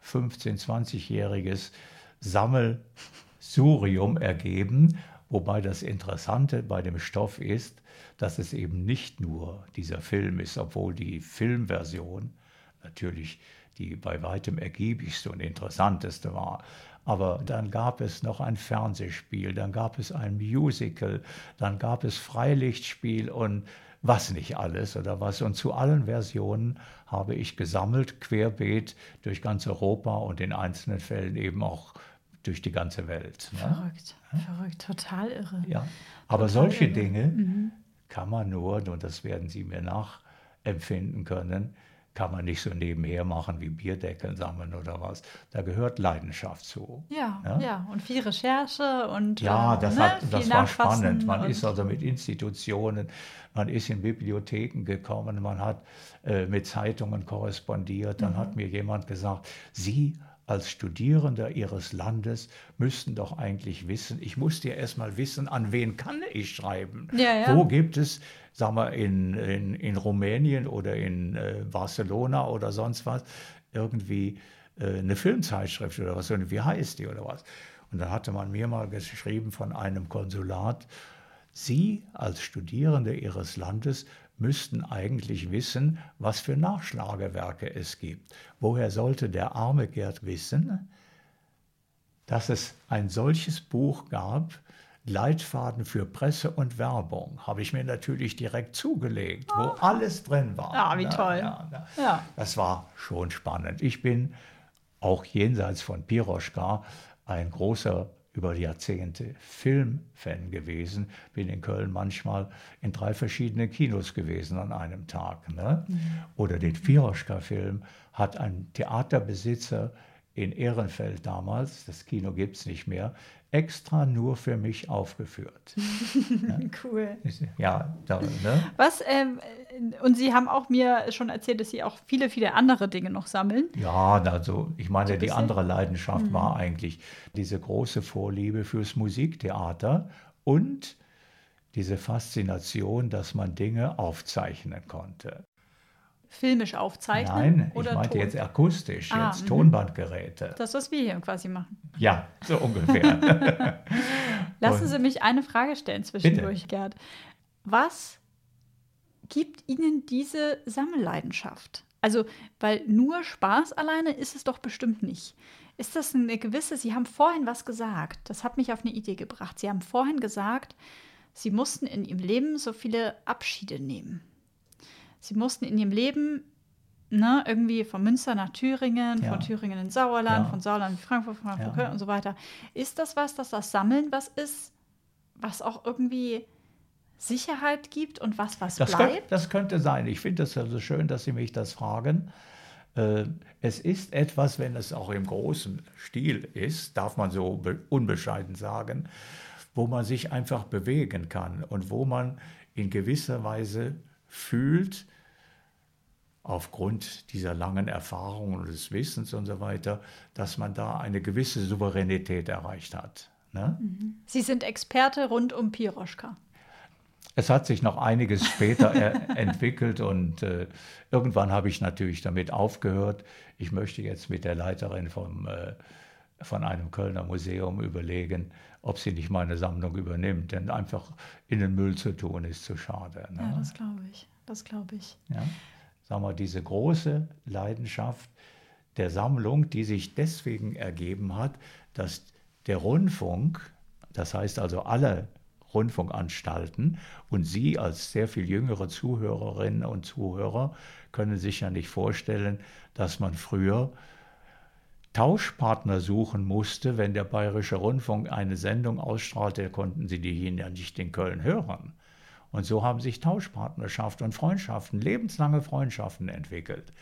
fünfzehn-, zwanzigjähriges Sammelsurium ergeben, wobei das Interessante bei dem Stoff ist, dass es eben nicht nur dieser Film ist, obwohl die Filmversion natürlich die bei weitem ergiebigste und interessanteste war. Aber dann gab es noch ein Fernsehspiel, dann gab es ein Musical, dann gab es Freilichtspiel und was nicht alles oder was. Und zu allen Versionen habe ich gesammelt, querbeet durch ganz Europa und in einzelnen Fällen eben auch durch die ganze Welt. Ne? Verrückt, ja? verrückt, total irre. Ja. Aber total solche irre. Dinge mhm. kann man nur, und das werden Sie mir nachempfinden können, kann man nicht so nebenher machen wie Bierdeckeln sammeln oder was. Da gehört Leidenschaft zu. Ja, ja, ja. Und viel Recherche und ja, das, ne, hat, das war spannend. Man ist also mit Institutionen, man ist in Bibliotheken gekommen, man hat äh, mit Zeitungen korrespondiert. Dann mhm. hat mir jemand gesagt, Sie als Studierender Ihres Landes müssten doch eigentlich wissen, ich musste ja erst mal wissen, an wen kann ich schreiben? Ja, ja. Wo gibt es, sagen wir, in, in, in Rumänien oder in äh, Barcelona oder sonst was, irgendwie äh, eine Filmzeitschrift oder was, und wie heißt die oder was? Und dann hatte man mir mal geschrieben von einem Konsulat, Sie als Studierende Ihres Landes müssten eigentlich wissen, was für Nachschlagewerke es gibt. Woher sollte der arme Gerd wissen, dass es ein solches Buch gab, Leitfaden für Presse und Werbung, habe ich mir natürlich direkt zugelegt, wo oh. alles drin war. Ja, wie na, toll. Na, na. Ja. Das war schon spannend. Ich bin auch jenseits von Piroschka ein großer, über Jahrzehnte Filmfan gewesen, bin in Köln manchmal in drei verschiedene Kinos gewesen an einem Tag. Ne? Mhm. Oder den Piroschka-Film hat ein Theaterbesitzer in Ehrenfeld damals, das Kino gibt es nicht mehr, extra nur für mich aufgeführt. Ne? Cool. Ja, da, ne? Was, ähm, und Sie haben auch mir schon erzählt, dass Sie auch viele, viele andere Dinge noch sammeln. Ja, also ich meine, so die andere Leidenschaft mhm. war eigentlich diese große Vorliebe fürs Musiktheater und diese Faszination, dass man Dinge aufzeichnen konnte. Filmisch aufzeichnen? Nein, oder ich meinte Ton? Jetzt akustisch, ah, jetzt Tonbandgeräte. Das, was wir hier quasi machen. Ja, so ungefähr. Lassen Sie mich eine Frage stellen zwischendurch, bitte. Gerd. Was gibt Ihnen diese Sammelleidenschaft? Also, weil nur Spaß alleine ist es doch bestimmt nicht. Ist das eine gewisse, Sie haben vorhin was gesagt, das hat mich auf eine Idee gebracht. Sie haben vorhin gesagt, Sie mussten in Ihrem Leben so viele Abschiede nehmen. Sie mussten in ihrem Leben ne, irgendwie von Münster nach Thüringen, ja. von Thüringen in Sauerland, ja. von Sauerland in Frankfurt, von Frankfurt, ja. Köln und so weiter. Ist das was, dass das Sammeln was ist, was auch irgendwie Sicherheit gibt und was was das bleibt? Könnte, das könnte sein. Ich finde es also schön, dass Sie mich das fragen. Es ist etwas, wenn es auch im großen Stil ist, darf man so unbescheiden sagen, wo man sich einfach bewegen kann und wo man in gewisser Weise fühlt, aufgrund dieser langen Erfahrung und des Wissens und so weiter, dass man da eine gewisse Souveränität erreicht hat. Ne? Sie sind Experte rund um Piroschka. Es hat sich noch einiges später entwickelt und äh, irgendwann habe ich natürlich damit aufgehört. Ich möchte jetzt mit der Leiterin vom, äh, von einem Kölner Museum überlegen, ob sie nicht meine Sammlung übernimmt, denn einfach in den Müll zu tun ist zu schade. Ne? Ja, das glaube ich. Das glaube ich. Ja? Sagen wir, diese große Leidenschaft der Sammlung, die sich deswegen ergeben hat, dass der Rundfunk, das heißt also alle Rundfunkanstalten und Sie als sehr viel jüngere Zuhörerinnen und Zuhörer können sich ja nicht vorstellen, dass man früher Tauschpartner suchen musste, wenn der Bayerische Rundfunk eine Sendung ausstrahlte, konnten sie die hier ja nicht in Köln hören. Und so haben sich Tauschpartnerschaften und Freundschaften, lebenslange Freundschaften entwickelt.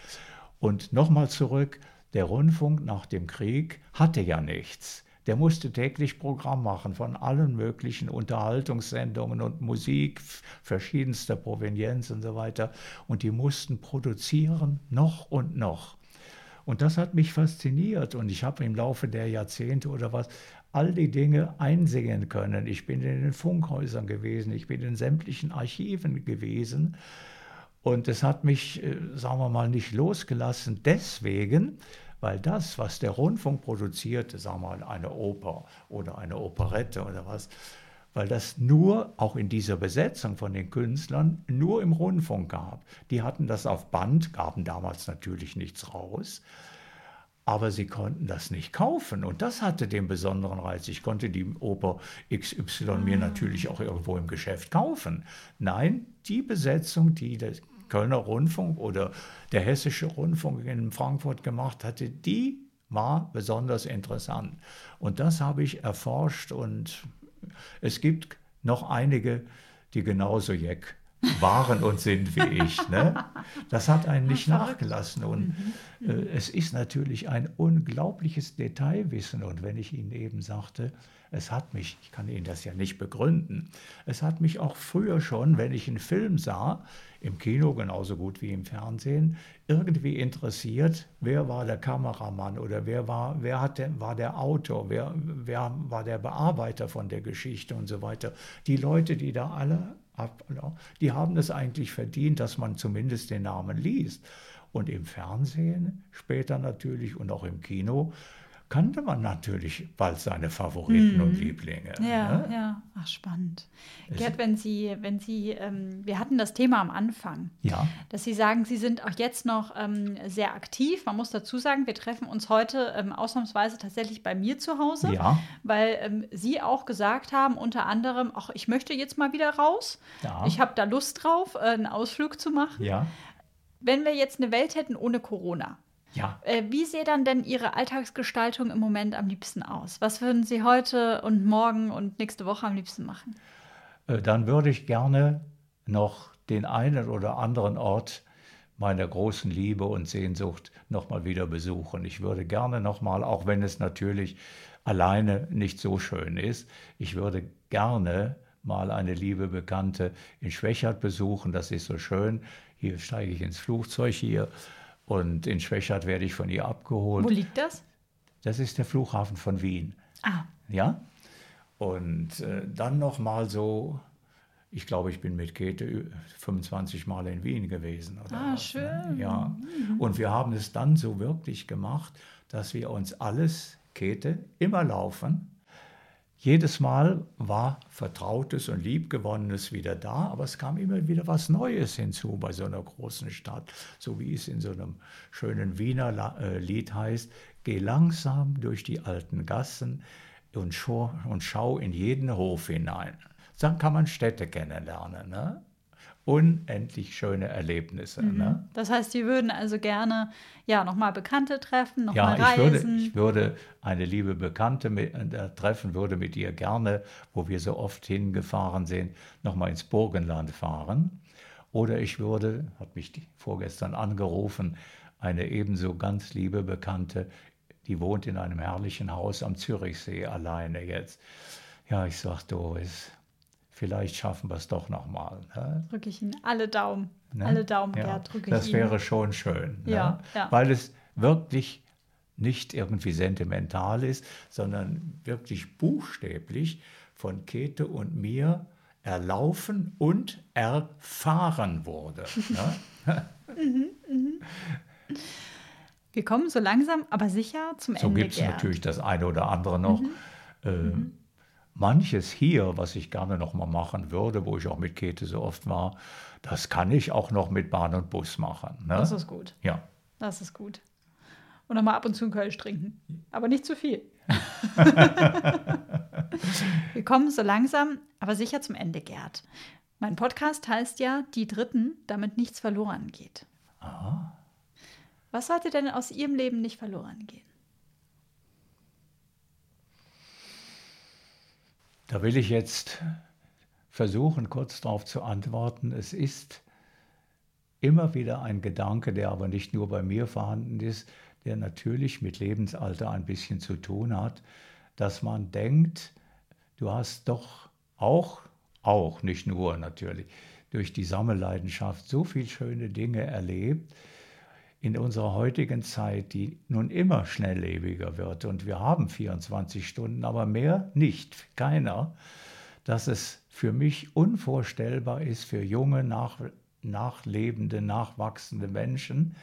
Und nochmal zurück, der Rundfunk nach dem Krieg hatte ja nichts. Der musste täglich Programm machen von allen möglichen Unterhaltungssendungen und Musik verschiedenster Provenienz und so weiter. Und die mussten produzieren noch und noch. Und das hat mich fasziniert und ich habe im Laufe der Jahrzehnte oder was all die Dinge einsehen können. Ich bin in den Funkhäusern gewesen, ich bin in sämtlichen Archiven gewesen und es hat mich, sagen wir mal, nicht losgelassen deswegen, weil das, was der Rundfunk produzierte, sagen wir mal eine Oper oder eine Operette oder was, weil das nur, auch in dieser Besetzung von den Künstlern, nur im Rundfunk gab. Die hatten das auf Band, gaben damals natürlich nichts raus, aber sie konnten das nicht kaufen. Und das hatte den besonderen Reiz. Ich konnte die Oper X Y mir natürlich auch irgendwo im Geschäft kaufen. Nein, die Besetzung, die der Kölner Rundfunk oder der Hessische Rundfunk in Frankfurt gemacht hatte, die war besonders interessant. Und das habe ich erforscht und es gibt noch einige, die genauso jeck waren und sind wie ich. Ne? Das hat einen nicht nachgelassen. Und äh, es ist natürlich ein unglaubliches Detailwissen. Und wenn ich Ihnen eben sagte, es hat mich, ich kann Ihnen das ja nicht begründen, es hat mich auch früher schon, wenn ich einen Film sah, im Kino genauso gut wie im Fernsehen, irgendwie interessiert, wer war der Kameramann oder wer war, wer hat der, war der Autor, wer, wer war der Bearbeiter von der Geschichte und so weiter. Die Leute, die da alle, ab, die haben es eigentlich verdient, dass man zumindest den Namen liest. Und im Fernsehen, später natürlich und auch im Kino, kannte man natürlich bald seine Favoriten mm. und Lieblinge. Ja, ne? ja. Ach, spannend. Es Gerd, wenn Sie, wenn Sie, ähm, wir hatten das Thema am Anfang, ja. dass Sie sagen, Sie sind auch jetzt noch ähm, sehr aktiv. Man muss dazu sagen, wir treffen uns heute ähm, ausnahmsweise tatsächlich bei mir zu Hause, ja. weil ähm, Sie auch gesagt haben, unter anderem, ach, ich möchte jetzt mal wieder raus. Ja. Ich habe da Lust drauf, äh, einen Ausflug zu machen. Ja. Wenn wir jetzt eine Welt hätten ohne Corona, ja. wie sähe dann denn Ihre Alltagsgestaltung im Moment am liebsten aus? Was würden Sie heute und morgen und nächste Woche am liebsten machen? Dann würde ich gerne noch den einen oder anderen Ort meiner großen Liebe und Sehnsucht nochmal wieder besuchen. Ich würde gerne nochmal, auch wenn es natürlich alleine nicht so schön ist, ich würde gerne mal eine liebe Bekannte in Schwechat besuchen. Das ist so schön. Hier steige ich ins Flugzeug hier. Und in Schwechat werde ich von ihr abgeholt. Wo liegt das? Das ist der Flughafen von Wien. Ah. Ja? Und äh, dann nochmal so, ich glaube, ich bin mit Käthe fünfundzwanzig Mal in Wien gewesen. Oder ah, was, schön. Ne? Ja. Mhm. Und wir haben es dann so wirklich gemacht, dass wir uns alles, Käthe, immer laufen. Jedes Mal war Vertrautes und Liebgewonnenes wieder da, aber es kam immer wieder was Neues hinzu bei so einer großen Stadt. So wie es in so einem schönen Wiener Lied heißt, geh langsam durch die alten Gassen und schau, und schau in jeden Hof hinein. Dann kann man Städte kennenlernen, ne? Unendlich schöne Erlebnisse. Mhm. Ne? Das heißt, Sie würden also gerne ja, nochmal Bekannte treffen, nochmal ja, reisen? Ja, ich würde, ich würde eine liebe Bekannte mit, äh, treffen, würde mit ihr gerne, wo wir so oft hingefahren sind, nochmal ins Burgenland fahren. Oder ich würde, hat mich die vorgestern angerufen, eine ebenso ganz liebe Bekannte, die wohnt in einem herrlichen Haus am Zürichsee alleine jetzt. Ja, ich sag, du, ist... Vielleicht schaffen wir es doch nochmal. Ne? Drücke ich Ihnen alle Daumen. Ne? Alle Daumen, ja. Gerd, drücke ich Ihnen. Das wäre schon schön. Ne? Ja, ja. Weil es wirklich nicht irgendwie sentimental ist, sondern wirklich buchstäblich von Käthe und mir erlaufen und erfahren wurde. Ne? mhm, mhm. Wir kommen so langsam, aber sicher zum so Ende. So gibt es natürlich das eine oder andere noch. Mhm. Ähm, mhm. Manches hier, was ich gerne noch mal machen würde, wo ich auch mit Käthe so oft war, das kann ich auch noch mit Bahn und Bus machen. Ne? Das ist gut. Ja. Das ist gut. Und nochmal ab und zu einen Kölsch trinken. Aber nicht zu viel. Wir kommen so langsam, aber sicher zum Ende, Gerd. Mein Podcast heißt ja Die Dritten, damit nichts verloren geht. Aha. Was sollte denn aus Ihrem Leben nicht verloren gehen? Da will ich jetzt versuchen, kurz darauf zu antworten. Es ist immer wieder ein Gedanke, der aber nicht nur bei mir vorhanden ist, der natürlich mit Lebensalter ein bisschen zu tun hat, dass man denkt, du hast doch auch, auch nicht nur natürlich, durch die Sammelleidenschaft so viele schöne Dinge erlebt, in unserer heutigen Zeit, die nun immer schnelllebiger wird, und wir haben vierundzwanzig Stunden, aber mehr nicht, keiner, dass es für mich unvorstellbar ist, für junge, nach, nachlebende, nachwachsende Menschen,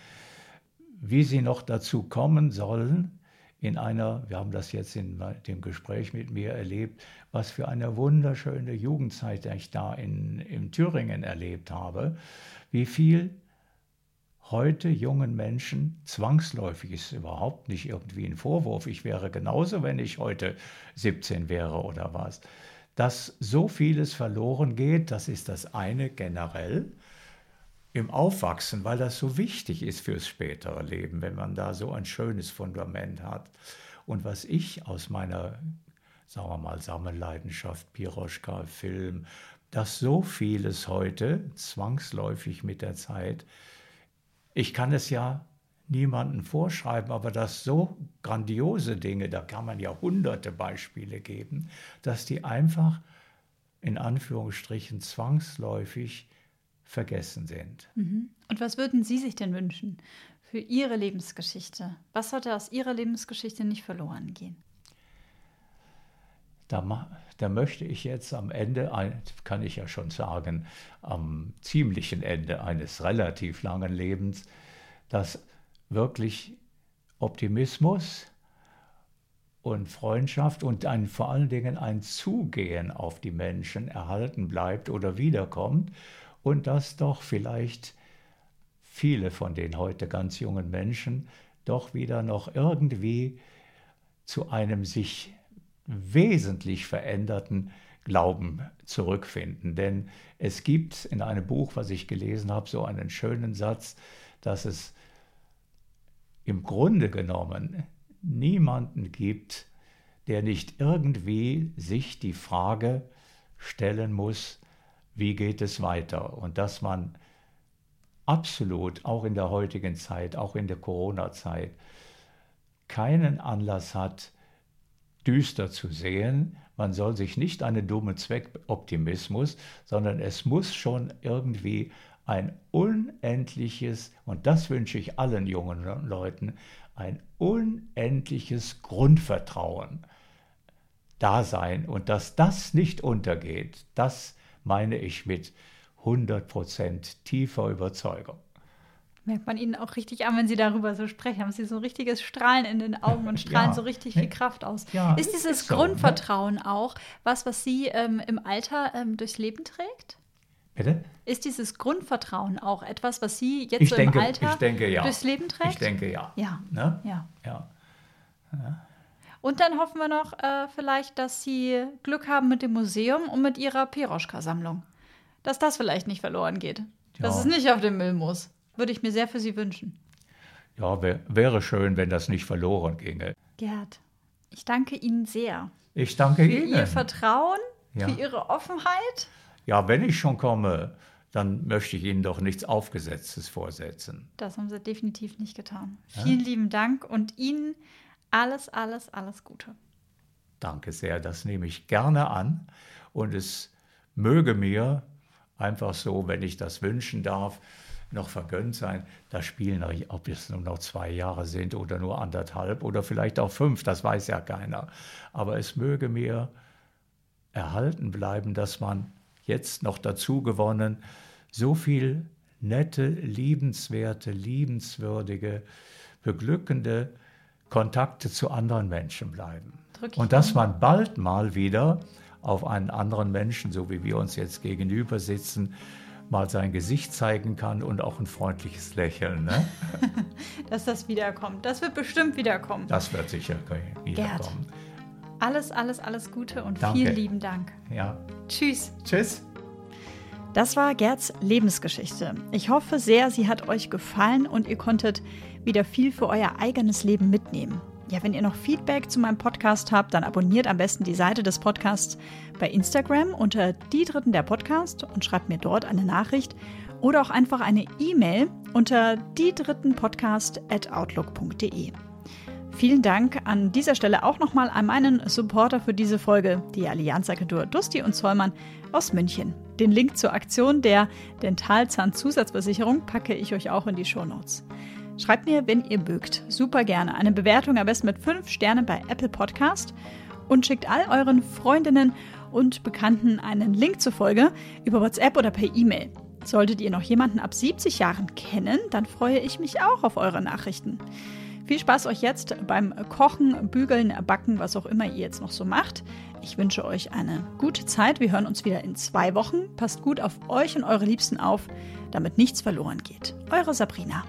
wie sie noch dazu kommen sollen, in einer, wir haben das jetzt in dem Gespräch mit mir erlebt, was für eine wunderschöne Jugendzeit ich da in, in Thüringen erlebt habe, wie viel heute jungen Menschen zwangsläufig, ist überhaupt nicht irgendwie ein Vorwurf, ich wäre genauso, wenn ich heute siebzehn wäre oder was, dass so vieles verloren geht, das ist das eine generell im Aufwachsen, weil das so wichtig ist fürs spätere Leben, wenn man da so ein schönes Fundament hat. Und was ich aus meiner, sagen wir mal, Sammelleidenschaft, Piroschka, Film, dass so vieles heute zwangsläufig mit der Zeit, ich kann es ja niemandem vorschreiben, aber dass so grandiose Dinge, da kann man ja hunderte Beispiele geben, dass die einfach in Anführungsstrichen zwangsläufig vergessen sind. Und was würden Sie sich denn wünschen für Ihre Lebensgeschichte? Was sollte aus Ihrer Lebensgeschichte nicht verloren gehen? Da, da möchte ich jetzt am Ende, kann ich ja schon sagen, am ziemlichen Ende eines relativ langen Lebens, dass wirklich Optimismus und Freundschaft und ein, vor allen Dingen ein Zugehen auf die Menschen erhalten bleibt oder wiederkommt. Und dass doch vielleicht viele von den heute ganz jungen Menschen doch wieder noch irgendwie zu einem sich wesentlich veränderten Glauben zurückfinden. Denn es gibt in einem Buch, was ich gelesen habe, so einen schönen Satz, dass es im Grunde genommen niemanden gibt, der nicht irgendwie sich die Frage stellen muss, wie geht es weiter? Und dass man absolut, auch in der heutigen Zeit, auch in der Corona-Zeit, keinen Anlass hat, düster zu sehen. Man soll sich nicht einen dummen Zweckoptimismus, sondern es muss schon irgendwie ein unendliches, und das wünsche ich allen jungen Leuten, ein unendliches Grundvertrauen da sein. Und dass das nicht untergeht, das meine ich mit hundert Prozent tiefer Überzeugung. Merkt man Ihnen auch richtig an, wenn Sie darüber so sprechen. Haben Sie so ein richtiges Strahlen in den Augen und strahlen ja, so richtig ne? viel Kraft aus. Ja, ist dieses ist so, Grundvertrauen ne? auch was, was Sie ähm, im Alter ähm, durchs Leben trägt? Bitte? Ist dieses Grundvertrauen auch etwas, was Sie jetzt ich so denke, im Alter ich denke, ja. durchs Leben trägt? Ich denke, ja. Ja. Ne? Ja. Ja. Ja. Und dann hoffen wir noch äh, vielleicht, dass Sie Glück haben mit dem Museum und mit Ihrer Piroschka-Sammlung. Dass das vielleicht nicht verloren geht. Ja. Dass es nicht auf den Müll muss. Würde ich mir sehr für Sie wünschen. Ja, wär, wäre schön, wenn das nicht verloren ginge. Gerd, ich danke Ihnen sehr. Ich danke für Ihnen. Für Ihr Vertrauen, ja. für Ihre Offenheit. Ja, wenn ich schon komme, dann möchte ich Ihnen doch nichts Aufgesetztes vorsetzen. Das haben Sie definitiv nicht getan. Ja? Vielen lieben Dank und Ihnen alles, alles, alles Gute. Danke sehr, das nehme ich gerne an. Und es möge mir einfach so, wenn ich das wünschen darf, noch vergönnt sein, das Spiel, ob es nur noch zwei Jahre sind oder nur anderthalb oder vielleicht auch fünf, das weiß ja keiner. Aber es möge mir erhalten bleiben, dass man jetzt noch dazu gewonnen so viel nette, liebenswerte, liebenswürdige, beglückende Kontakte zu anderen Menschen bleiben. Und dass man bald mal wieder auf einen anderen Menschen, so wie wir uns jetzt gegenüber sitzen, mal sein Gesicht zeigen kann und auch ein freundliches Lächeln. Ne? Dass das wiederkommt. Das wird bestimmt wiederkommen. Das wird sicher wiederkommen. Gerd, alles, alles, alles Gute und Danke. Vielen lieben Dank. Ja. Tschüss. Tschüss. Das war Gerds Lebensgeschichte. Ich hoffe sehr, sie hat euch gefallen und ihr konntet wieder viel für euer eigenes Leben mitnehmen. Ja, wenn ihr noch Feedback zu meinem Podcast habt, dann abonniert am besten die Seite des Podcasts bei Instagram unter Die Dritten der Podcast und schreibt mir dort eine Nachricht oder auch einfach eine E-Mail unter die dritten podcast at outlook punkt de. Vielen Dank an dieser Stelle auch nochmal an meinen Supporter für diese Folge, die Allianzagentur Dusti und Zollmann aus München. Den Link zur Aktion der Dentalzahnzusatzversicherung packe ich euch auch in die Shownotes. Schreibt mir, wenn ihr mögt, super gerne eine Bewertung, am besten mit fünf Sternen bei Apple Podcast und schickt all euren Freundinnen und Bekannten einen Link zur Folge über WhatsApp oder per E-Mail. Solltet ihr noch jemanden ab siebzig Jahren kennen, dann freue ich mich auch auf eure Nachrichten. Viel Spaß euch jetzt beim Kochen, Bügeln, Backen, was auch immer ihr jetzt noch so macht. Ich wünsche euch eine gute Zeit. Wir hören uns wieder in zwei Wochen. Passt gut auf euch und eure Liebsten auf, damit nichts verloren geht. Eure Sabrina.